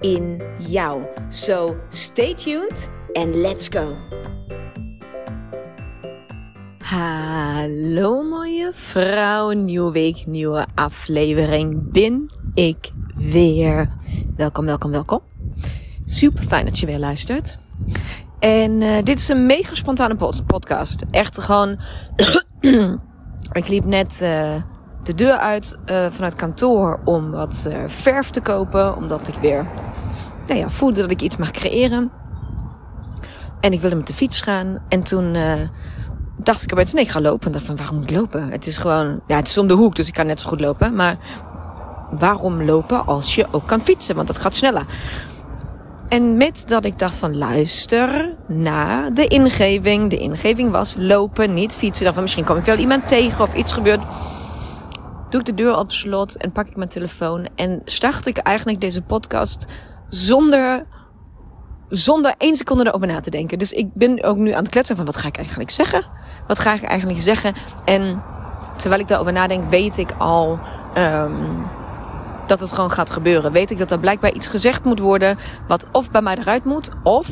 in jou. So stay tuned and let's go. Hallo mooie vrouw, nieuwe week, nieuwe aflevering, ben ik weer. Welkom, welkom, welkom. Super fijn dat je weer luistert. En dit is een mega spontane podcast. Echt gewoon, ik liep net de deur uit vanuit kantoor om wat verf te kopen. Omdat ik weer voelde dat ik iets mag creëren. En ik wilde met de fiets gaan. En toen dacht ik erbij, nee, ik ga lopen. En dacht van, waarom moet ik lopen? Het is gewoon, het is om de hoek, dus ik kan net zo goed lopen. Maar waarom lopen als je ook kan fietsen? Want dat gaat sneller. En met dat ik dacht van, luister naar de ingeving. De ingeving was lopen, niet fietsen. Ik dacht van, misschien kom ik wel iemand tegen of iets gebeurt. Doe ik de deur op slot en pak ik mijn telefoon. En start ik eigenlijk deze podcast zonder 1 seconde erover na te denken. Dus ik ben ook nu aan het kletsen van, wat ga ik eigenlijk zeggen? En terwijl ik daarover nadenk, weet ik al dat het gewoon gaat gebeuren. Weet ik dat er blijkbaar iets gezegd moet worden wat of bij mij eruit moet, of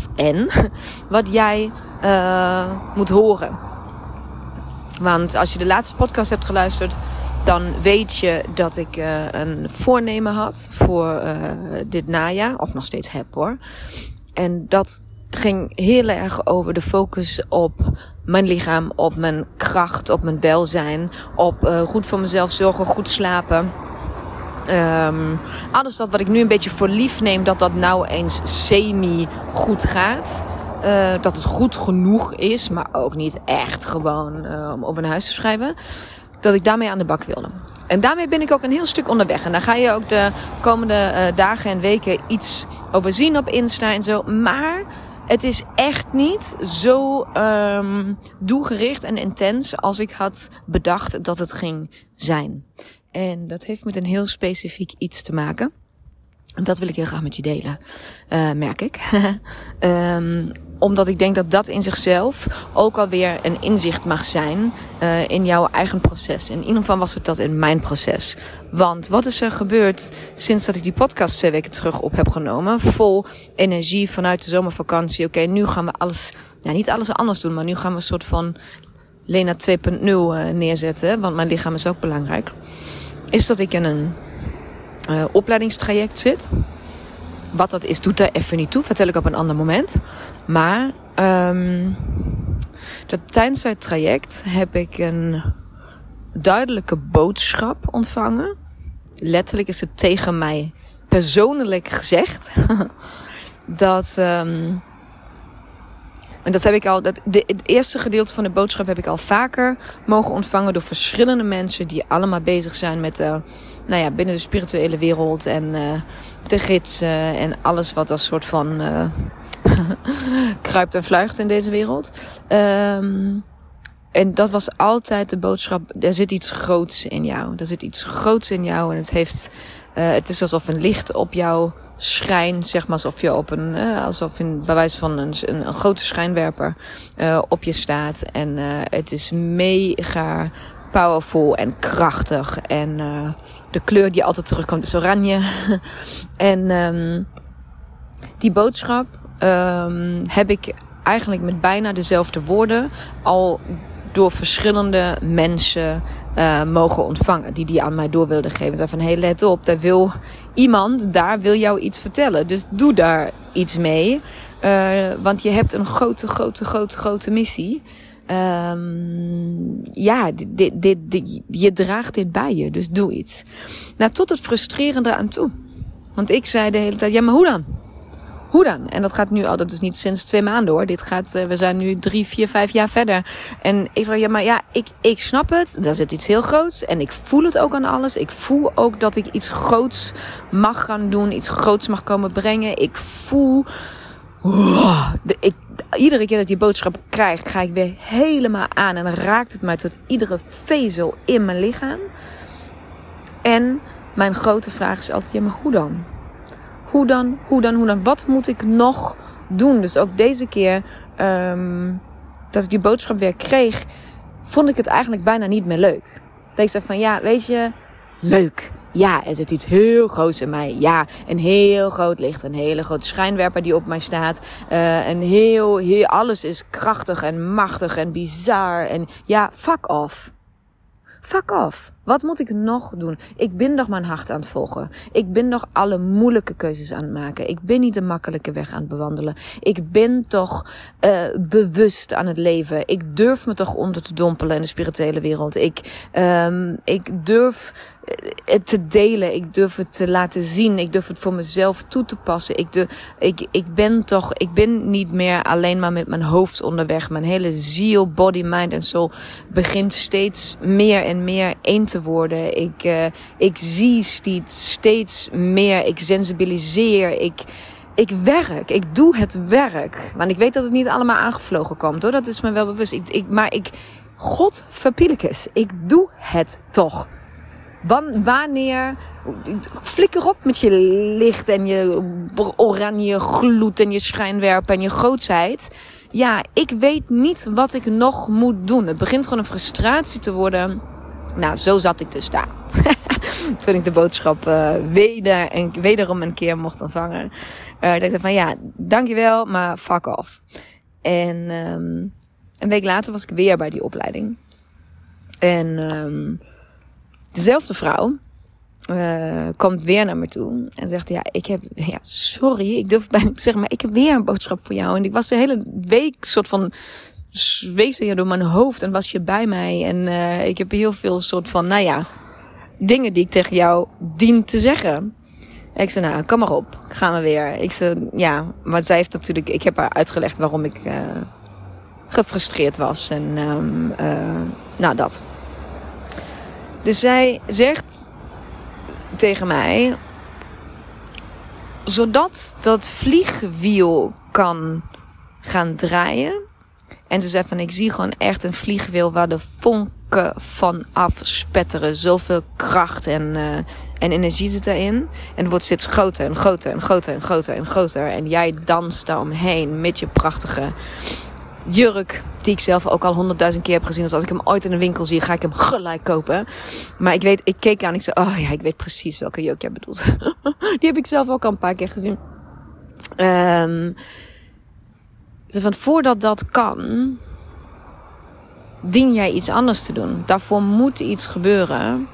wat jij moet horen. Want als je de laatste podcast hebt geluisterd, dan weet je dat ik een voornemen had voor dit najaar. Of nog steeds heb hoor. En dat ging heel erg over de focus op mijn lichaam. Op mijn kracht, op mijn welzijn. Op goed voor mezelf zorgen, goed slapen. Alles dat wat ik nu een beetje voor lief neem, dat nou eens semi goed gaat. Dat het goed genoeg is, maar ook niet echt gewoon om op een huis te schrijven. Dat ik daarmee aan de bak wilde. En daarmee ben ik ook een heel stuk onderweg. En daar ga je ook de komende dagen en weken iets over zien op Insta en zo. Maar het is echt niet zo doelgericht en intens als ik had bedacht dat het ging zijn. En dat heeft met een heel specifiek iets te maken. Dat wil ik heel graag met je delen, merk ik. Omdat ik denk dat dat in zichzelf ook alweer een inzicht mag zijn in jouw eigen proces. In ieder geval was het dat in mijn proces. Want wat is er gebeurd sinds dat ik die podcast 2 weken terug op heb genomen? Vol energie vanuit de zomervakantie. Oké, nu gaan we alles, niet alles anders doen, maar nu gaan we een soort van Lena 2.0 neerzetten. Want mijn lichaam is ook belangrijk. Is dat ik in een opleidingstraject zit. Wat dat is, doet daar even niet toe. Vertel ik op een ander moment. Maar tijdens dat traject heb ik een duidelijke boodschap ontvangen. Letterlijk is het tegen mij persoonlijk gezegd. Dat, en dat heb ik al. Het eerste gedeelte van de boodschap heb ik al vaker mogen ontvangen door verschillende mensen die allemaal bezig zijn met binnen de spirituele wereld en de gidsen en alles wat als soort van kruipt en vluigt in deze wereld. En dat was altijd de boodschap, er zit iets groots in jou. Er zit iets groots in jou en het is alsof een licht op jou schijnt, zeg maar, alsof je op bij wijze van een grote schijnwerper op je staat. En het is mega powerful en krachtig. En de kleur die altijd terugkomt is oranje. En die boodschap heb ik eigenlijk met bijna dezelfde woorden al door verschillende mensen mogen ontvangen. Die aan mij door wilden geven. Daarvan, let op. Daar wil jou iets vertellen. Dus doe daar iets mee. Want je hebt een grote missie. Je draagt dit bij je, dus doe iets. Tot het frustrerende aan toe. Want ik zei de hele tijd, maar hoe dan? Hoe dan? En dat gaat nu al, dat is niet sinds 2 maanden hoor. We zijn nu 3, 4, 5 jaar verder. En ik vraag, maar Ik snap het, daar zit iets heel groots. En ik voel het ook aan alles. Ik voel ook dat ik iets groots mag gaan doen. Iets groots mag komen brengen. Ik voel... Iedere keer dat ik die boodschap krijg, ga ik weer helemaal aan. En dan raakt het mij tot iedere vezel in mijn lichaam. En mijn grote vraag is altijd, ja, maar hoe dan? Hoe dan? Wat moet ik nog doen? Dus ook deze keer dat ik die boodschap weer kreeg, vond ik het eigenlijk bijna niet meer leuk. Dat ik zei van, ja, weet je, leuk. Ja, er zit iets heel groots in mij. Ja, een heel groot licht. Een hele grote schijnwerper die op mij staat. Alles is krachtig en machtig en bizar. En ja, fuck off. Fuck off. Wat moet ik nog doen? Ik ben nog mijn hart aan het volgen. Ik ben nog alle moeilijke keuzes aan het maken. Ik ben niet de makkelijke weg aan het bewandelen. Ik ben toch bewust aan het leven. Ik durf me toch onder te dompelen in de spirituele wereld. Ik durf het te delen. Ik durf het te laten zien. Ik durf het voor mezelf toe te passen. Ik ben niet meer alleen maar met mijn hoofd onderweg. Mijn hele ziel, body, mind en soul begint steeds meer en meer één te worden. Ik zie steeds meer. Ik sensibiliseer. Ik werk. Ik doe het werk. Want ik weet dat het niet allemaal aangevlogen komt, hoor. Dat is me wel bewust. Godverpielekes. Ik doe het toch. Wanneer... Flikker op met je licht en je oranje gloed en je schijnwerpen en je grootsheid. Ja, ik weet niet wat ik nog moet doen. Het begint gewoon een frustratie te worden. Nou, zo zat ik dus daar. Toen ik de boodschap wederom een keer mocht ontvangen. Dacht ik van, ja, dankjewel, maar fuck off. En een week later was ik weer bij die opleiding. En dezelfde vrouw komt weer naar me toe. En zegt, ik heb weer een boodschap voor jou. En ik was de hele week soort van... zweefde je door mijn hoofd en was je bij mij. En ik heb heel veel soort van, dingen die ik tegen jou dien te zeggen. En ik zei, nou, kom maar op, gaan we weer. Ik zei, ja, maar zij heeft natuurlijk... Ik heb haar uitgelegd waarom ik gefrustreerd was. En dat. Dus zij zegt tegen mij... zodat dat vliegwiel kan gaan draaien... En ze zei van, ik zie gewoon echt een vliegwiel waar de vonken van afspetteren. Zoveel kracht en energie zit daarin. En het wordt steeds groter en groter en groter en groter en groter. En jij danst daaromheen met je prachtige jurk. Die ik zelf ook al 100.000 keer heb gezien. Dus als ik hem ooit in de winkel zie, ga ik hem gelijk kopen. Maar ik keek aan en ik zei, oh ja, ik weet precies welke jurk jij bedoelt. Die heb ik zelf ook al een paar keer gezien. Want voordat dat kan, dien jij iets anders te doen. Daarvoor moet iets gebeuren.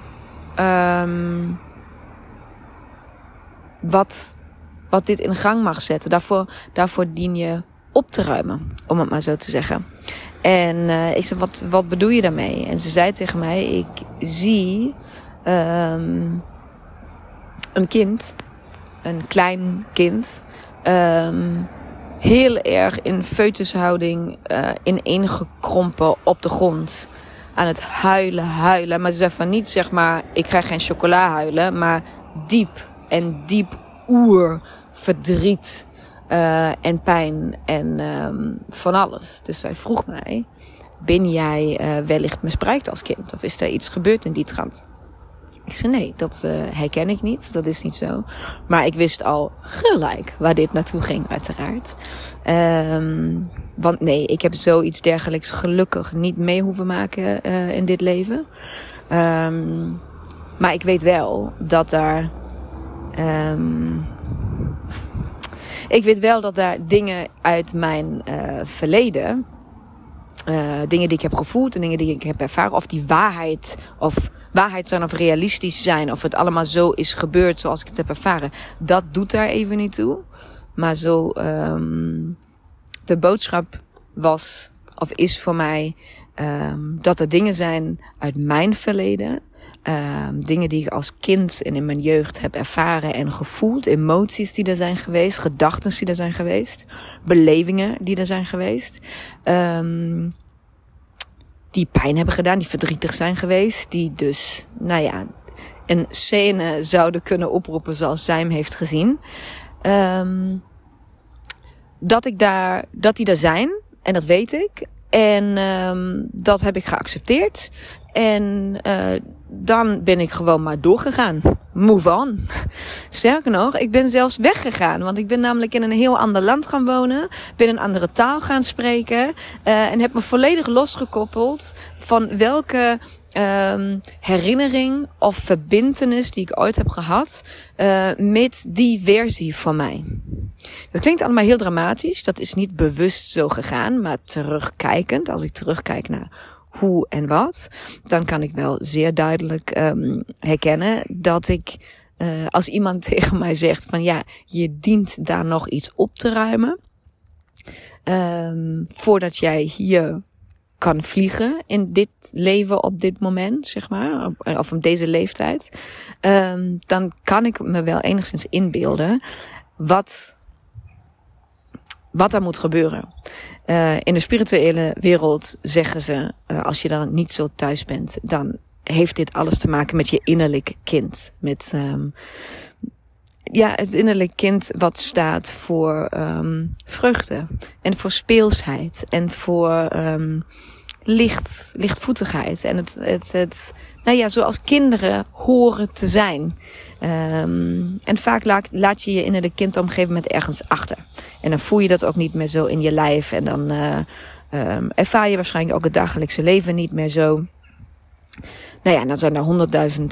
Wat dit in gang mag zetten. Daarvoor dien je op te ruimen. Om het maar zo te zeggen. En ik zei, wat bedoel je daarmee? En ze zei tegen mij, ik zie een kind. Een klein kind. Heel erg in foetushouding ineengekrompen op de grond. Aan het huilen. Maar ze zei van niet, zeg maar, ik krijg geen chocola huilen. Maar diep oerverdriet en pijn en van alles. Dus zij vroeg mij, ben jij wellicht misbruikt als kind? Of is er iets gebeurd in die trant? Ik zei, nee, dat herken ik niet. Dat is niet zo. Maar ik wist al gelijk waar dit naartoe ging, uiteraard. Want nee, ik heb zoiets dergelijks gelukkig niet mee hoeven maken in dit leven. Maar ik weet wel dat daar... ik weet wel dat daar dingen uit mijn verleden... dingen die ik heb gevoeld en dingen die ik heb ervaren. Of die waarheid zijn of realistisch zijn. Of het allemaal zo is gebeurd zoals ik het heb ervaren. Dat doet daar even niet toe. Maar zo... de boodschap was of is voor mij... dat er dingen zijn uit mijn verleden. Dingen die ik als kind en in mijn jeugd heb ervaren en gevoeld. Emoties die er zijn geweest. Gedachten die er zijn geweest. Belevingen die er zijn geweest. die pijn hebben gedaan, die verdrietig zijn geweest, die dus, nou ja, een scène zouden kunnen oproepen zoals zij hem heeft gezien. Dat die daar zijn, en dat weet ik. En dat heb ik geaccepteerd. En dan ben ik gewoon maar doorgegaan. Move on. Sterker nog, ik ben zelfs weggegaan. Want ik ben namelijk in een heel ander land gaan wonen. Ben een andere taal gaan spreken. En heb me volledig losgekoppeld van welke herinnering of verbintenis die ik ooit heb gehad met die versie van mij. Dat klinkt allemaal heel dramatisch. Dat is niet bewust zo gegaan. Maar terugkijkend, als ik terugkijk naar hoe en wat, dan kan ik wel zeer duidelijk herkennen dat ik, als iemand tegen mij zegt van ja, je dient daar nog iets op te ruimen, voordat jij hier kan vliegen in dit leven op dit moment, zeg maar, of op deze leeftijd, dan kan ik me wel enigszins inbeelden wat er moet gebeuren. In de spirituele wereld zeggen ze, als je dan niet zo thuis bent, dan heeft dit alles te maken met je innerlijk kind. Met het innerlijk kind wat staat voor vreugde en voor speelsheid en voor lichtvoetigheid. En het zoals kinderen horen te zijn. En vaak laat je je innerlijk kind op een gegeven moment ergens achter. En dan voel je dat ook niet meer zo in je lijf. En dan ervaar je waarschijnlijk ook het dagelijkse leven niet meer zo. Nou ja, dan zijn er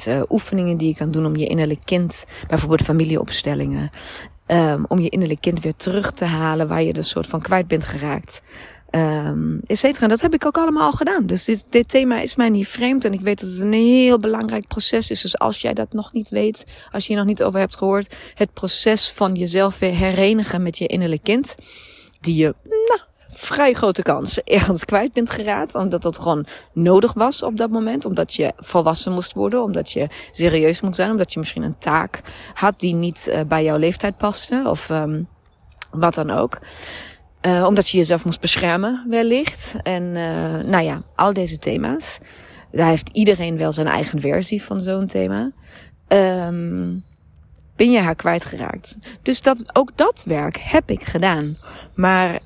100.000 oefeningen die je kan doen om je innerlijk kind, bijvoorbeeld familieopstellingen, om je innerlijk kind weer terug te halen waar je er soort van kwijt bent geraakt. En dat heb ik ook allemaal al gedaan. Dus dit thema is mij niet vreemd. En ik weet dat het een heel belangrijk proces is. Dus als jij dat nog niet weet, als je hier nog niet over hebt gehoord, het proces van jezelf weer herenigen met je innerlijk kind, die je vrij grote kans ergens kwijt bent geraakt, omdat dat gewoon nodig was op dat moment, omdat je volwassen moest worden, omdat je serieus moest zijn, omdat je misschien een taak had die niet bij jouw leeftijd paste, of wat dan ook. Omdat je jezelf moest beschermen, wellicht. En al deze thema's. Daar heeft iedereen wel zijn eigen versie van zo'n thema. Ben je haar kwijtgeraakt. Dus ook dat werk heb ik gedaan. Maar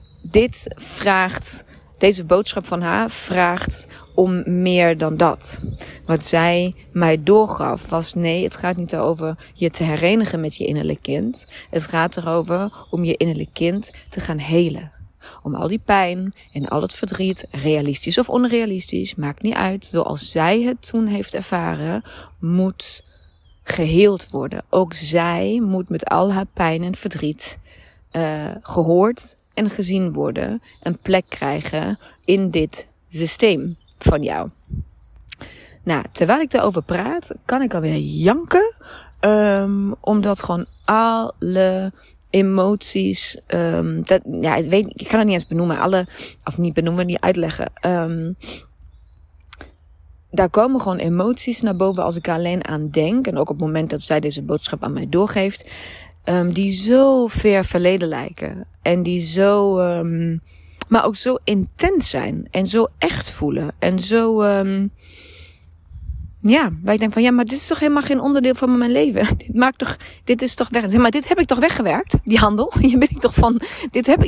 deze boodschap van haar vraagt om meer dan dat. Wat zij mij doorgaf was, nee, het gaat niet over je te herenigen met je innerlijk kind. Het gaat erover om je innerlijk kind te gaan helen. Om al die pijn en al het verdriet, realistisch of onrealistisch, maakt niet uit. Zoals zij het toen heeft ervaren, moet geheeld worden. Ook zij moet met al haar pijn en verdriet gehoord en gezien worden, een plek krijgen in dit systeem van jou. Nou, terwijl ik daarover praat, kan ik alweer janken, omdat gewoon alle emoties, ik kan het niet eens benoemen, niet uitleggen. Daar komen gewoon emoties naar boven als ik er alleen aan denk, en ook op het moment dat zij deze boodschap aan mij doorgeeft, die zo ver verleden lijken. En die zo, maar ook zo intens zijn. En zo echt voelen. En zo, waar ik denk van, ja, maar dit is toch helemaal geen onderdeel van mijn leven. Dit is toch weg. Maar dit heb ik toch weggewerkt, die handel. Hier ben ik toch van, dit heb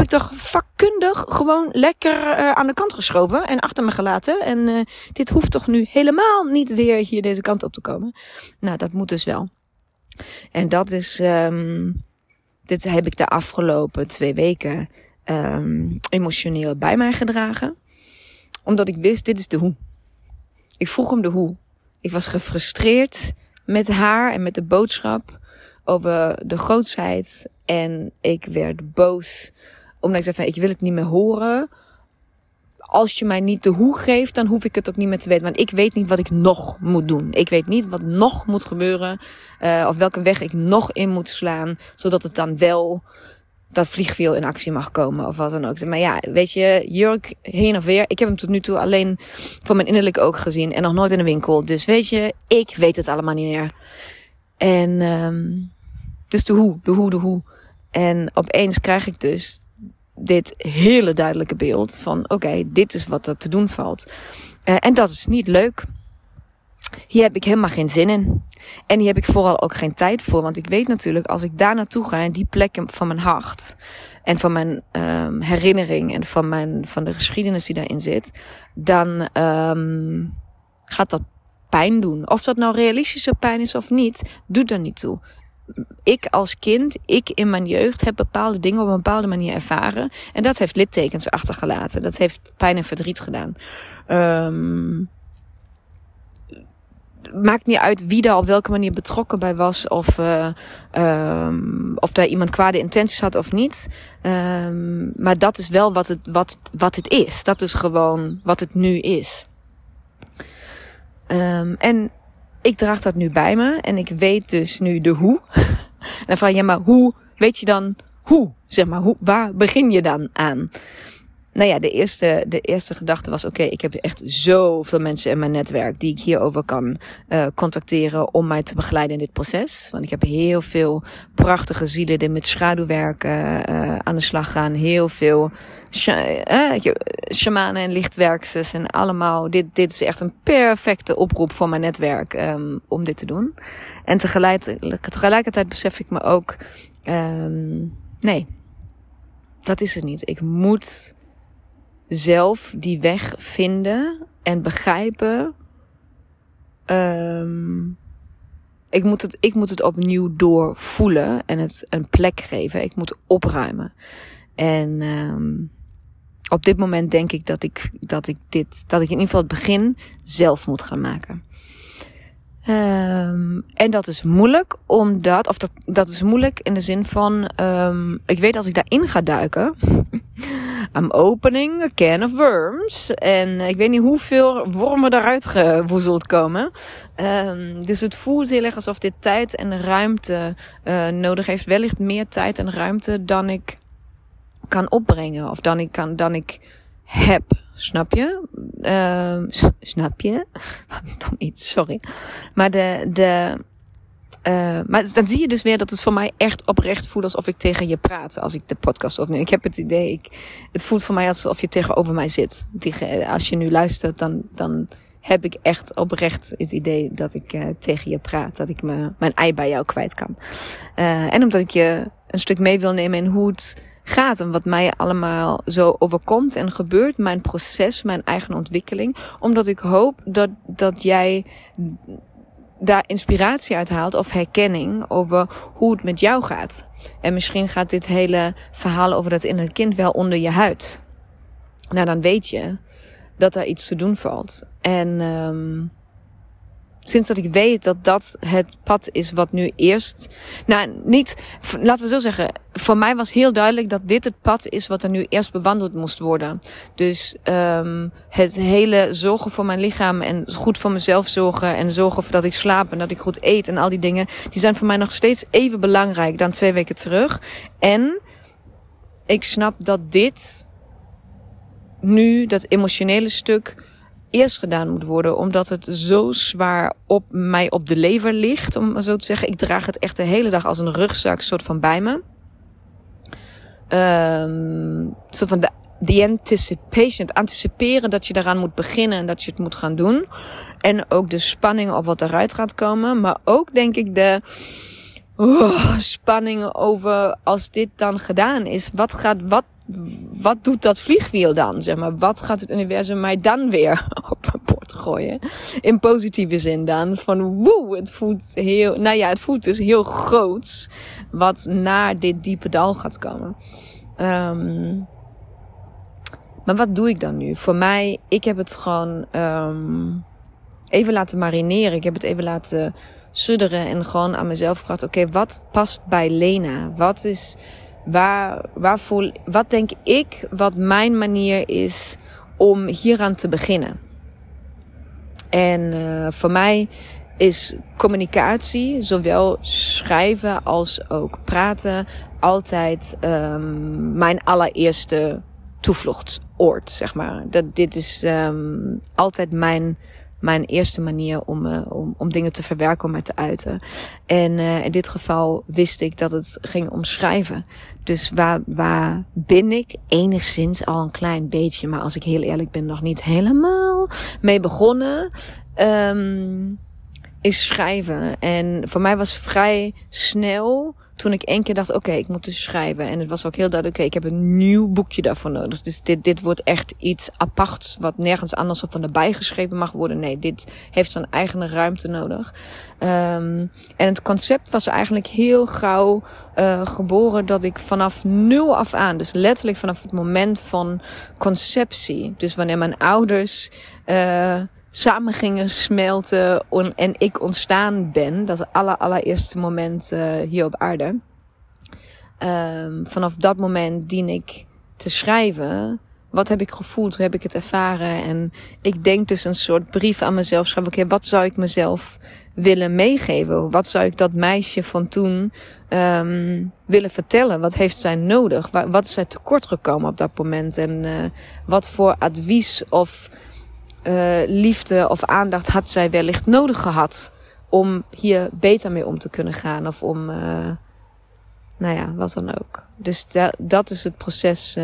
ik toch vakkundig gewoon lekker aan de kant geschoven. En achter me gelaten. En dit hoeft toch nu helemaal niet weer hier deze kant op te komen. Nou, dat moet dus wel. En dat is, dit heb ik de afgelopen 2 weken emotioneel bij mij gedragen. Omdat ik wist, dit is de hoe. Ik vroeg om de hoe. Ik was gefrustreerd met haar en met de boodschap over de grootsheid. En ik werd boos. Omdat ik zei van, ik wil het niet meer horen. Als je mij niet de hoe geeft, dan hoef ik het ook niet meer te weten. Want ik weet niet wat ik nog moet doen. Ik weet niet wat nog moet gebeuren. Of welke weg ik nog in moet slaan. Zodat het dan wel dat vliegwiel in actie mag komen. Of wat dan ook. Maar ja, weet je, jurk heen of weer. Ik heb hem tot nu toe alleen voor mijn innerlijk ook gezien. En nog nooit in de winkel. Dus weet je, ik weet het allemaal niet meer. En dus de hoe. En opeens krijg ik dus dit hele duidelijke beeld van oké, dit is wat er te doen valt. En dat is niet leuk. Hier heb ik helemaal geen zin in. En hier heb ik vooral ook geen tijd voor. Want ik weet natuurlijk, als ik daar naartoe ga en die plekken van mijn hart en van mijn herinnering en van de geschiedenis die daarin zit, dan gaat dat pijn doen. Of dat nou realistische pijn is of niet, doet er niet toe. Ik als kind, ik in mijn jeugd, heb bepaalde dingen op een bepaalde manier ervaren. En dat heeft littekens achtergelaten. Dat heeft pijn en verdriet gedaan. Maakt niet uit wie daar op welke manier betrokken bij was. Of daar iemand kwade intenties had of niet. Maar dat is wel wat het is. Dat is gewoon wat het nu is. En ik draag dat nu bij me. En ik weet dus nu de hoe. En dan vraag je, maar hoe weet je dan hoe? Zeg maar, waar begin je dan aan? Nou ja, de eerste gedachte was, oké, ik heb echt zoveel mensen in mijn netwerk die ik hierover kan contacteren om mij te begeleiden in dit proces. Want ik heb heel veel prachtige zielen die met schaduwwerken aan de slag gaan. Heel veel shamanen en lichtwerksters en allemaal. Dit is echt een perfecte oproep voor mijn netwerk om dit te doen. En tegelijkertijd besef ik me ook, nee, dat is het niet. Ik moet zelf die weg vinden en begrijpen. Ik moet het opnieuw doorvoelen en het een plek geven. Ik moet opruimen. En op dit moment denk ik dat ik in ieder geval het begin zelf moet gaan maken. En dat is moeilijk omdat, of dat is moeilijk in de zin van, ik weet als ik daarin ga duiken. I'm opening a can of worms. En ik weet niet hoeveel wormen eruit gewoezeld komen. Dus het voelt heel erg alsof dit tijd en ruimte nodig heeft. Wellicht meer tijd en ruimte dan ik kan opbrengen. Of dan ik heb. Snap je? Snap je? Tom iets, sorry. Maar maar dan zie je dus weer dat het voor mij echt oprecht voelt alsof ik tegen je praat als ik de podcast opneem. Ik heb het idee, het voelt voor mij alsof je tegenover mij zit. Als je nu luistert, dan heb ik echt oprecht het idee dat ik tegen je praat. Dat ik mijn ei bij jou kwijt kan. En omdat ik je een stuk mee wil nemen in hoe het gaat en wat mij allemaal zo overkomt en gebeurt, mijn proces, mijn eigen ontwikkeling. Omdat ik hoop dat jij daar inspiratie uit haalt of herkenning over hoe het met jou gaat. En misschien gaat dit hele verhaal over dat innerlijke kind wel onder je huid. Nou, dan weet je dat daar iets te doen valt. En sinds dat ik weet dat dat het pad is wat nu eerst... Nou, niet... Laten we zo zeggen, voor mij was heel duidelijk dat dit het pad is wat er nu eerst bewandeld moest worden. Dus het hele zorgen voor mijn lichaam en goed voor mezelf zorgen en zorgen voor dat ik slaap en dat ik goed eet en al die dingen, die zijn voor mij nog steeds even belangrijk dan 2 weken terug. En ik snap dat dit nu, dat emotionele stuk, eerst gedaan moet worden, omdat het zo zwaar op mij op de lever ligt, om maar zo te zeggen. Ik draag het echt de hele dag als een rugzak soort van bij me. Soort van de anticipation, het anticiperen dat je daaraan moet beginnen en dat je het moet gaan doen. En ook de spanning op wat eruit gaat komen, maar ook denk ik de spanning over als dit dan gedaan is, wat doet dat vliegwiel dan? Zeg maar, wat gaat het universum mij dan weer op mijn bord gooien? In positieve zin dan. Van woe, het voelt heel... Nou ja, het voelt dus heel groots wat naar dit diepe dal gaat komen. Maar wat doe ik dan nu? Voor mij, ik heb het gewoon even laten marineren. Ik heb het even laten sudderen en gewoon aan mezelf gevraagd, oké, wat past bij Lena? Wat is... Wat denk ik wat mijn manier is om hieraan te beginnen? En voor mij is communicatie, zowel schrijven als ook praten, altijd mijn allereerste toevluchtsoord, zeg maar. Dit is altijd mijn mijn eerste manier om dingen te verwerken, om mij te uiten. En in dit geval wist ik dat het ging om schrijven. Dus waar ben ik enigszins al een klein beetje, maar als ik heel eerlijk ben, nog niet helemaal mee begonnen, is schrijven. En voor mij was vrij snel, toen ik één keer dacht, oké, ik moet dus schrijven. En het was ook heel duidelijk, oké, ik heb een nieuw boekje daarvoor nodig. Dus dit wordt echt iets aparts, wat nergens anders of van erbij geschreven mag worden. Nee, dit heeft zijn eigen ruimte nodig. En het concept was eigenlijk heel gauw geboren, dat ik vanaf nul af aan, dus letterlijk vanaf het moment van conceptie, dus wanneer mijn ouders samen gingen smelten en ik ontstaan ben. Dat allereerste moment hier op aarde. Vanaf dat moment dien ik te schrijven. Wat heb ik gevoeld? Hoe heb ik het ervaren? En ik denk dus een soort brief aan mezelf schrijven. Oké, wat zou ik mezelf willen meegeven? Wat zou ik dat meisje van toen willen vertellen? Wat heeft zij nodig? Wat is zij tekort gekomen op dat moment? En wat voor advies of liefde of aandacht had zij wellicht nodig gehad om hier beter mee om te kunnen gaan of om wat dan ook. Dus dat is het proces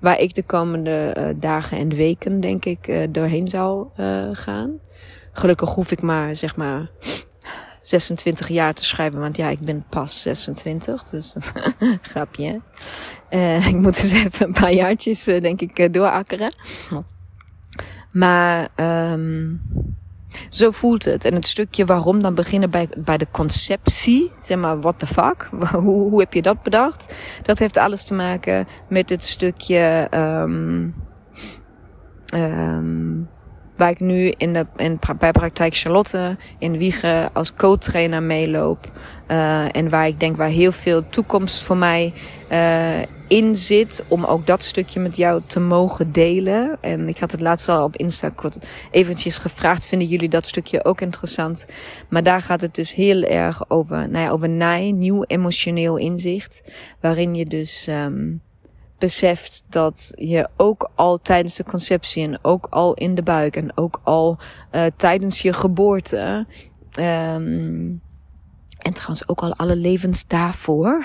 waar ik de komende dagen en weken denk ik doorheen zal gaan. Gelukkig hoef ik maar 26 jaar te schrijven, want ja, ik ben pas 26, dus grapje hè? Ik moet dus even een paar jaartjes denk ik doorakkeren. Maar zo voelt het. En het stukje waarom dan beginnen bij de conceptie. Zeg maar, what the fuck? Hoe heb je dat bedacht? Dat heeft alles te maken met het stukje waar ik nu bij Praktijk Charlotte in Wijchen als co-trainer meeloop. En waar ik denk waar heel veel toekomst voor mij in zit. Om ook dat stukje met jou te mogen delen. En ik had het laatst al op Insta kort eventjes gevraagd. Vinden jullie dat stukje ook interessant? Maar daar gaat het dus heel erg over. Over nieuw emotioneel inzicht. Waarin je dus beseft dat je ook al tijdens de conceptie en ook al in de buik en ook al tijdens je geboorte en trouwens ook al alle levens daarvoor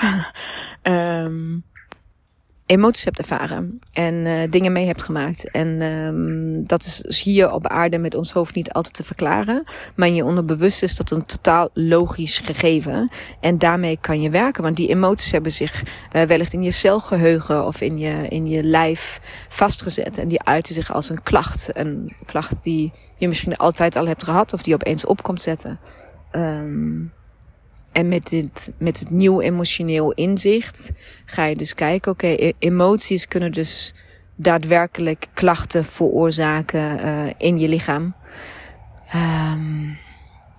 emoties hebt ervaren en dingen mee hebt gemaakt. En dat is hier op aarde met ons hoofd niet altijd te verklaren. Maar in je onderbewust is dat een totaal logisch gegeven. En daarmee kan je werken. Want die emoties hebben zich wellicht in je celgeheugen of in je lijf vastgezet. En die uiten zich als een klacht. Een klacht die je misschien altijd al hebt gehad of die opeens op komt zetten. En met het nieuw emotioneel inzicht ga je dus kijken, oké, emoties kunnen dus daadwerkelijk klachten veroorzaken in je lichaam.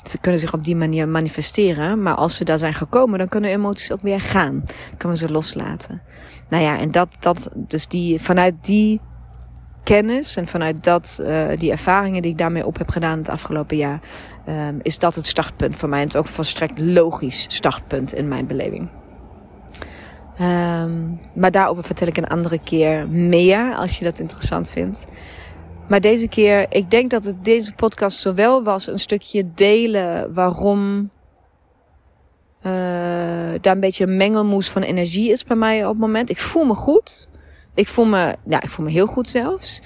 Ze kunnen zich op die manier manifesteren, maar als ze daar zijn gekomen, dan kunnen emoties ook weer gaan. Dan kunnen we ze loslaten. En dus vanuit die kennis en vanuit die ervaringen die ik daarmee op heb gedaan het afgelopen jaar, is dat het startpunt voor mij. En het is ook een volstrekt logisch startpunt in mijn beleving. Maar daarover vertel ik een andere keer meer, als je dat interessant vindt. Maar deze keer, ik denk dat het deze podcast zowel was een stukje delen waarom daar een beetje een mengelmoes van energie is bij mij op het moment. Ik voel me goed. Ik voel me heel goed zelfs.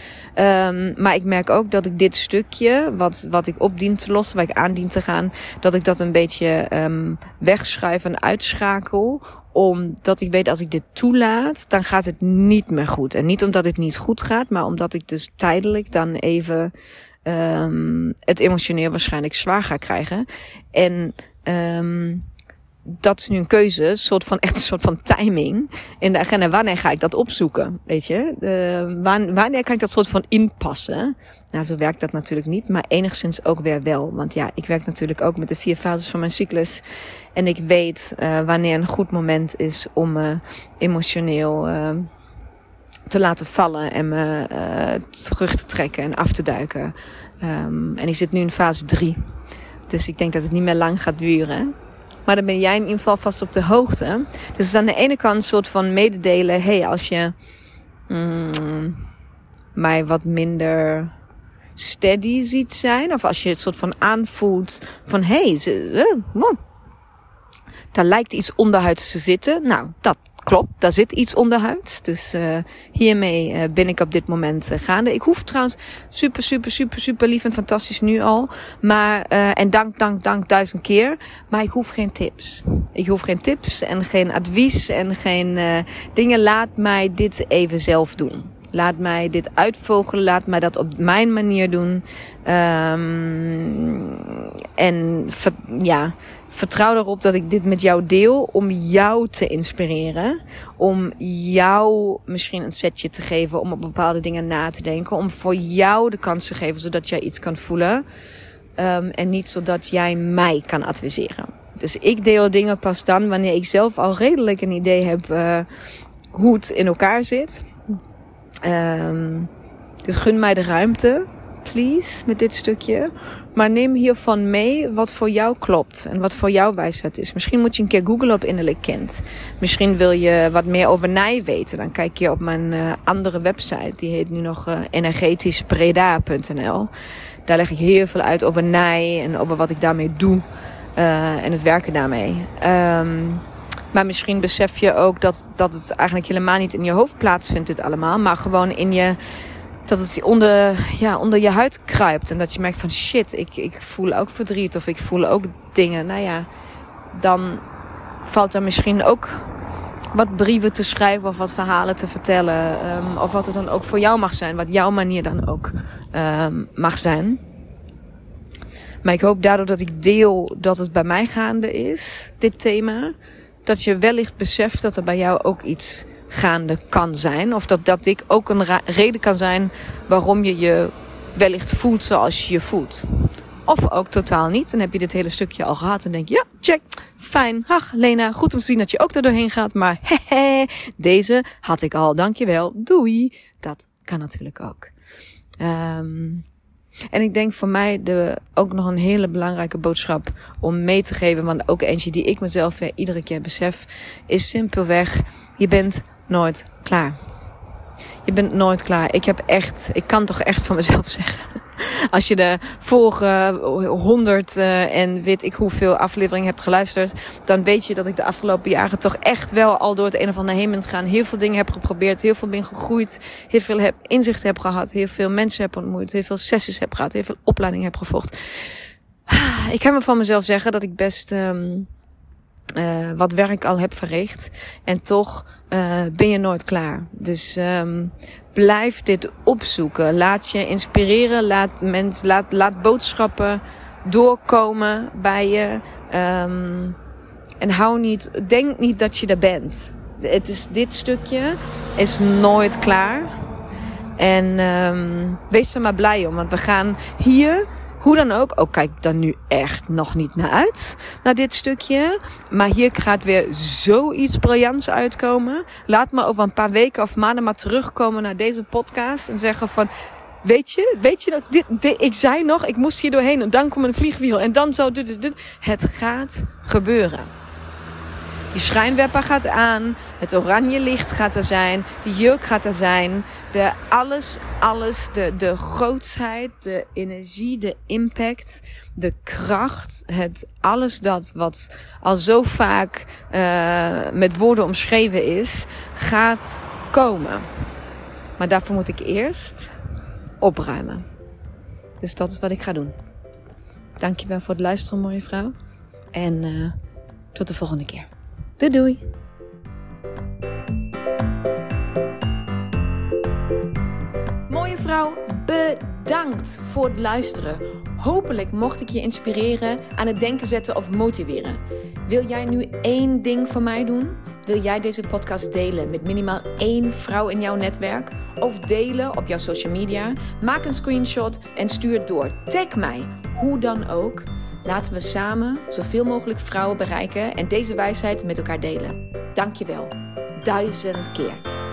Maar ik merk ook dat ik dit stukje, wat ik op dien te lossen, waar ik aan dien te gaan, dat ik dat een beetje wegschuif en uitschakel. Omdat ik weet, als ik dit toelaat, dan gaat het niet meer goed. En niet omdat het niet goed gaat, maar omdat ik dus tijdelijk dan even het emotioneel waarschijnlijk zwaar ga krijgen. En dat is nu een keuze, een soort van timing in de agenda. Wanneer ga ik dat opzoeken, weet je? Wanneer kan ik dat soort van inpassen? Zo werkt dat natuurlijk niet, maar enigszins ook weer wel. Want ja, ik werk natuurlijk ook met de 4 fases van mijn cyclus. En ik weet wanneer een goed moment is om emotioneel te laten vallen en me terug te trekken en af te duiken. En ik zit nu in fase 3. Dus ik denk dat het niet meer lang gaat duren. Maar dan ben jij in ieder geval vast op de hoogte. Dus aan de ene kant een soort van mededelen. Als je mij wat minder steady ziet zijn. Of als je het soort van aanvoelt van hé, daar lijkt iets onderhuids te zitten. Nou, dat klopt, daar zit iets onderhuids. Dus hiermee ben ik op dit moment gaande. Ik hoef trouwens super lief en fantastisch nu al. Maar en dank 1000 keer. Maar ik hoef geen tips. Ik hoef geen tips en geen advies en geen dingen. Laat mij dit even zelf doen. Laat mij dit uitvogelen. Laat mij dat op mijn manier doen. Vertrouw erop dat ik dit met jou deel om jou te inspireren. Om jou misschien een setje te geven om op bepaalde dingen na te denken. Om voor jou de kans te geven zodat jij iets kan voelen. En niet zodat jij mij kan adviseren. Dus ik deel dingen pas dan wanneer ik zelf al redelijk een idee heb hoe het in elkaar zit. Dus gun mij de ruimte, please, met dit stukje. Maar neem hiervan mee wat voor jou klopt en wat voor jou wijsheid is. Misschien moet je een keer googlen op innerlijk kind. Misschien wil je wat meer over mij weten. Dan kijk je op mijn andere website. Die heet nu nog energetischbreda.nl. Daar leg ik heel veel uit over mij en over wat ik daarmee doe. En het werken daarmee. Maar misschien besef je ook dat het eigenlijk helemaal niet in je hoofd plaatsvindt dit allemaal. Maar gewoon in je... Dat het onder je huid kruipt. En dat je merkt van shit, ik voel ook verdriet. Of ik voel ook dingen. Nou ja, dan valt er misschien ook wat brieven te schrijven. Of wat verhalen te vertellen. Of wat het dan ook voor jou mag zijn. Wat jouw manier dan ook mag zijn. Maar ik hoop daardoor dat ik deel dat het bij mij gaande is. Dit thema. Dat je wellicht beseft dat er bij jou ook iets gaande kan zijn. Of dat ik ook een reden kan zijn waarom je je wellicht voelt zoals je je voelt. Of ook totaal niet. Dan heb je dit hele stukje al gehad en denk je, ja, check, fijn. Ach, Lena, goed om te zien dat je ook daar doorheen gaat. Maar deze had ik al, dankjewel, doei. Dat kan natuurlijk ook. En ik denk voor mij ook nog een hele belangrijke boodschap om mee te geven. Want ook eentje die ik mezelf weer iedere keer besef, is simpelweg, je bent nooit klaar. Je bent nooit klaar. Ik kan toch echt van mezelf zeggen. Als je de vorige 100 en weet ik hoeveel afleveringen hebt geluisterd, dan weet je dat ik de afgelopen jaren toch echt wel al door het een of ander heen ben gegaan. Heel veel dingen heb geprobeerd, heel veel ben gegroeid, heel veel inzichten heb gehad, heel veel mensen heb ontmoet, heel veel sessies heb gehad, heel veel opleidingen heb gevolgd. Ik kan me van mezelf zeggen dat ik best wat werk al heb verricht. En toch ben je nooit klaar. Dus blijf dit opzoeken. Laat je inspireren. Laat boodschappen doorkomen bij je. En denk niet dat je er bent. Dit stukje is nooit klaar. En wees er maar blij om. Want we gaan hier... Hoe dan ook, kijk dan nu echt nog niet naar uit, naar dit stukje. Maar hier gaat weer zoiets briljants uitkomen. Laat me over een paar weken of maanden maar terugkomen naar deze podcast en zeggen van, weet je dat ik zei nog, ik moest hier doorheen en dan kwam een vliegwiel en dan zo dit. Het gaat gebeuren. Je schijnwerper gaat aan, het oranje licht gaat er zijn, de jurk gaat er zijn, de grootsheid, de energie, de impact, de kracht, alles dat wat al zo vaak met woorden omschreven is, gaat komen. Maar daarvoor moet ik eerst opruimen. Dus dat is wat ik ga doen. Dankjewel voor het luisteren, mooie vrouw. En tot de volgende keer. Doei doei! Mooie vrouw, bedankt voor het luisteren. Hopelijk mocht ik je inspireren, aan het denken zetten of motiveren. Wil jij nu één ding voor mij doen? Wil jij deze podcast delen met minimaal 1 vrouw in jouw netwerk? Of delen op jouw social media? Maak een screenshot en stuur het door. Tag mij, hoe dan ook. Laten we samen zoveel mogelijk vrouwen bereiken en deze wijsheid met elkaar delen. Dank je wel. 1000 keer.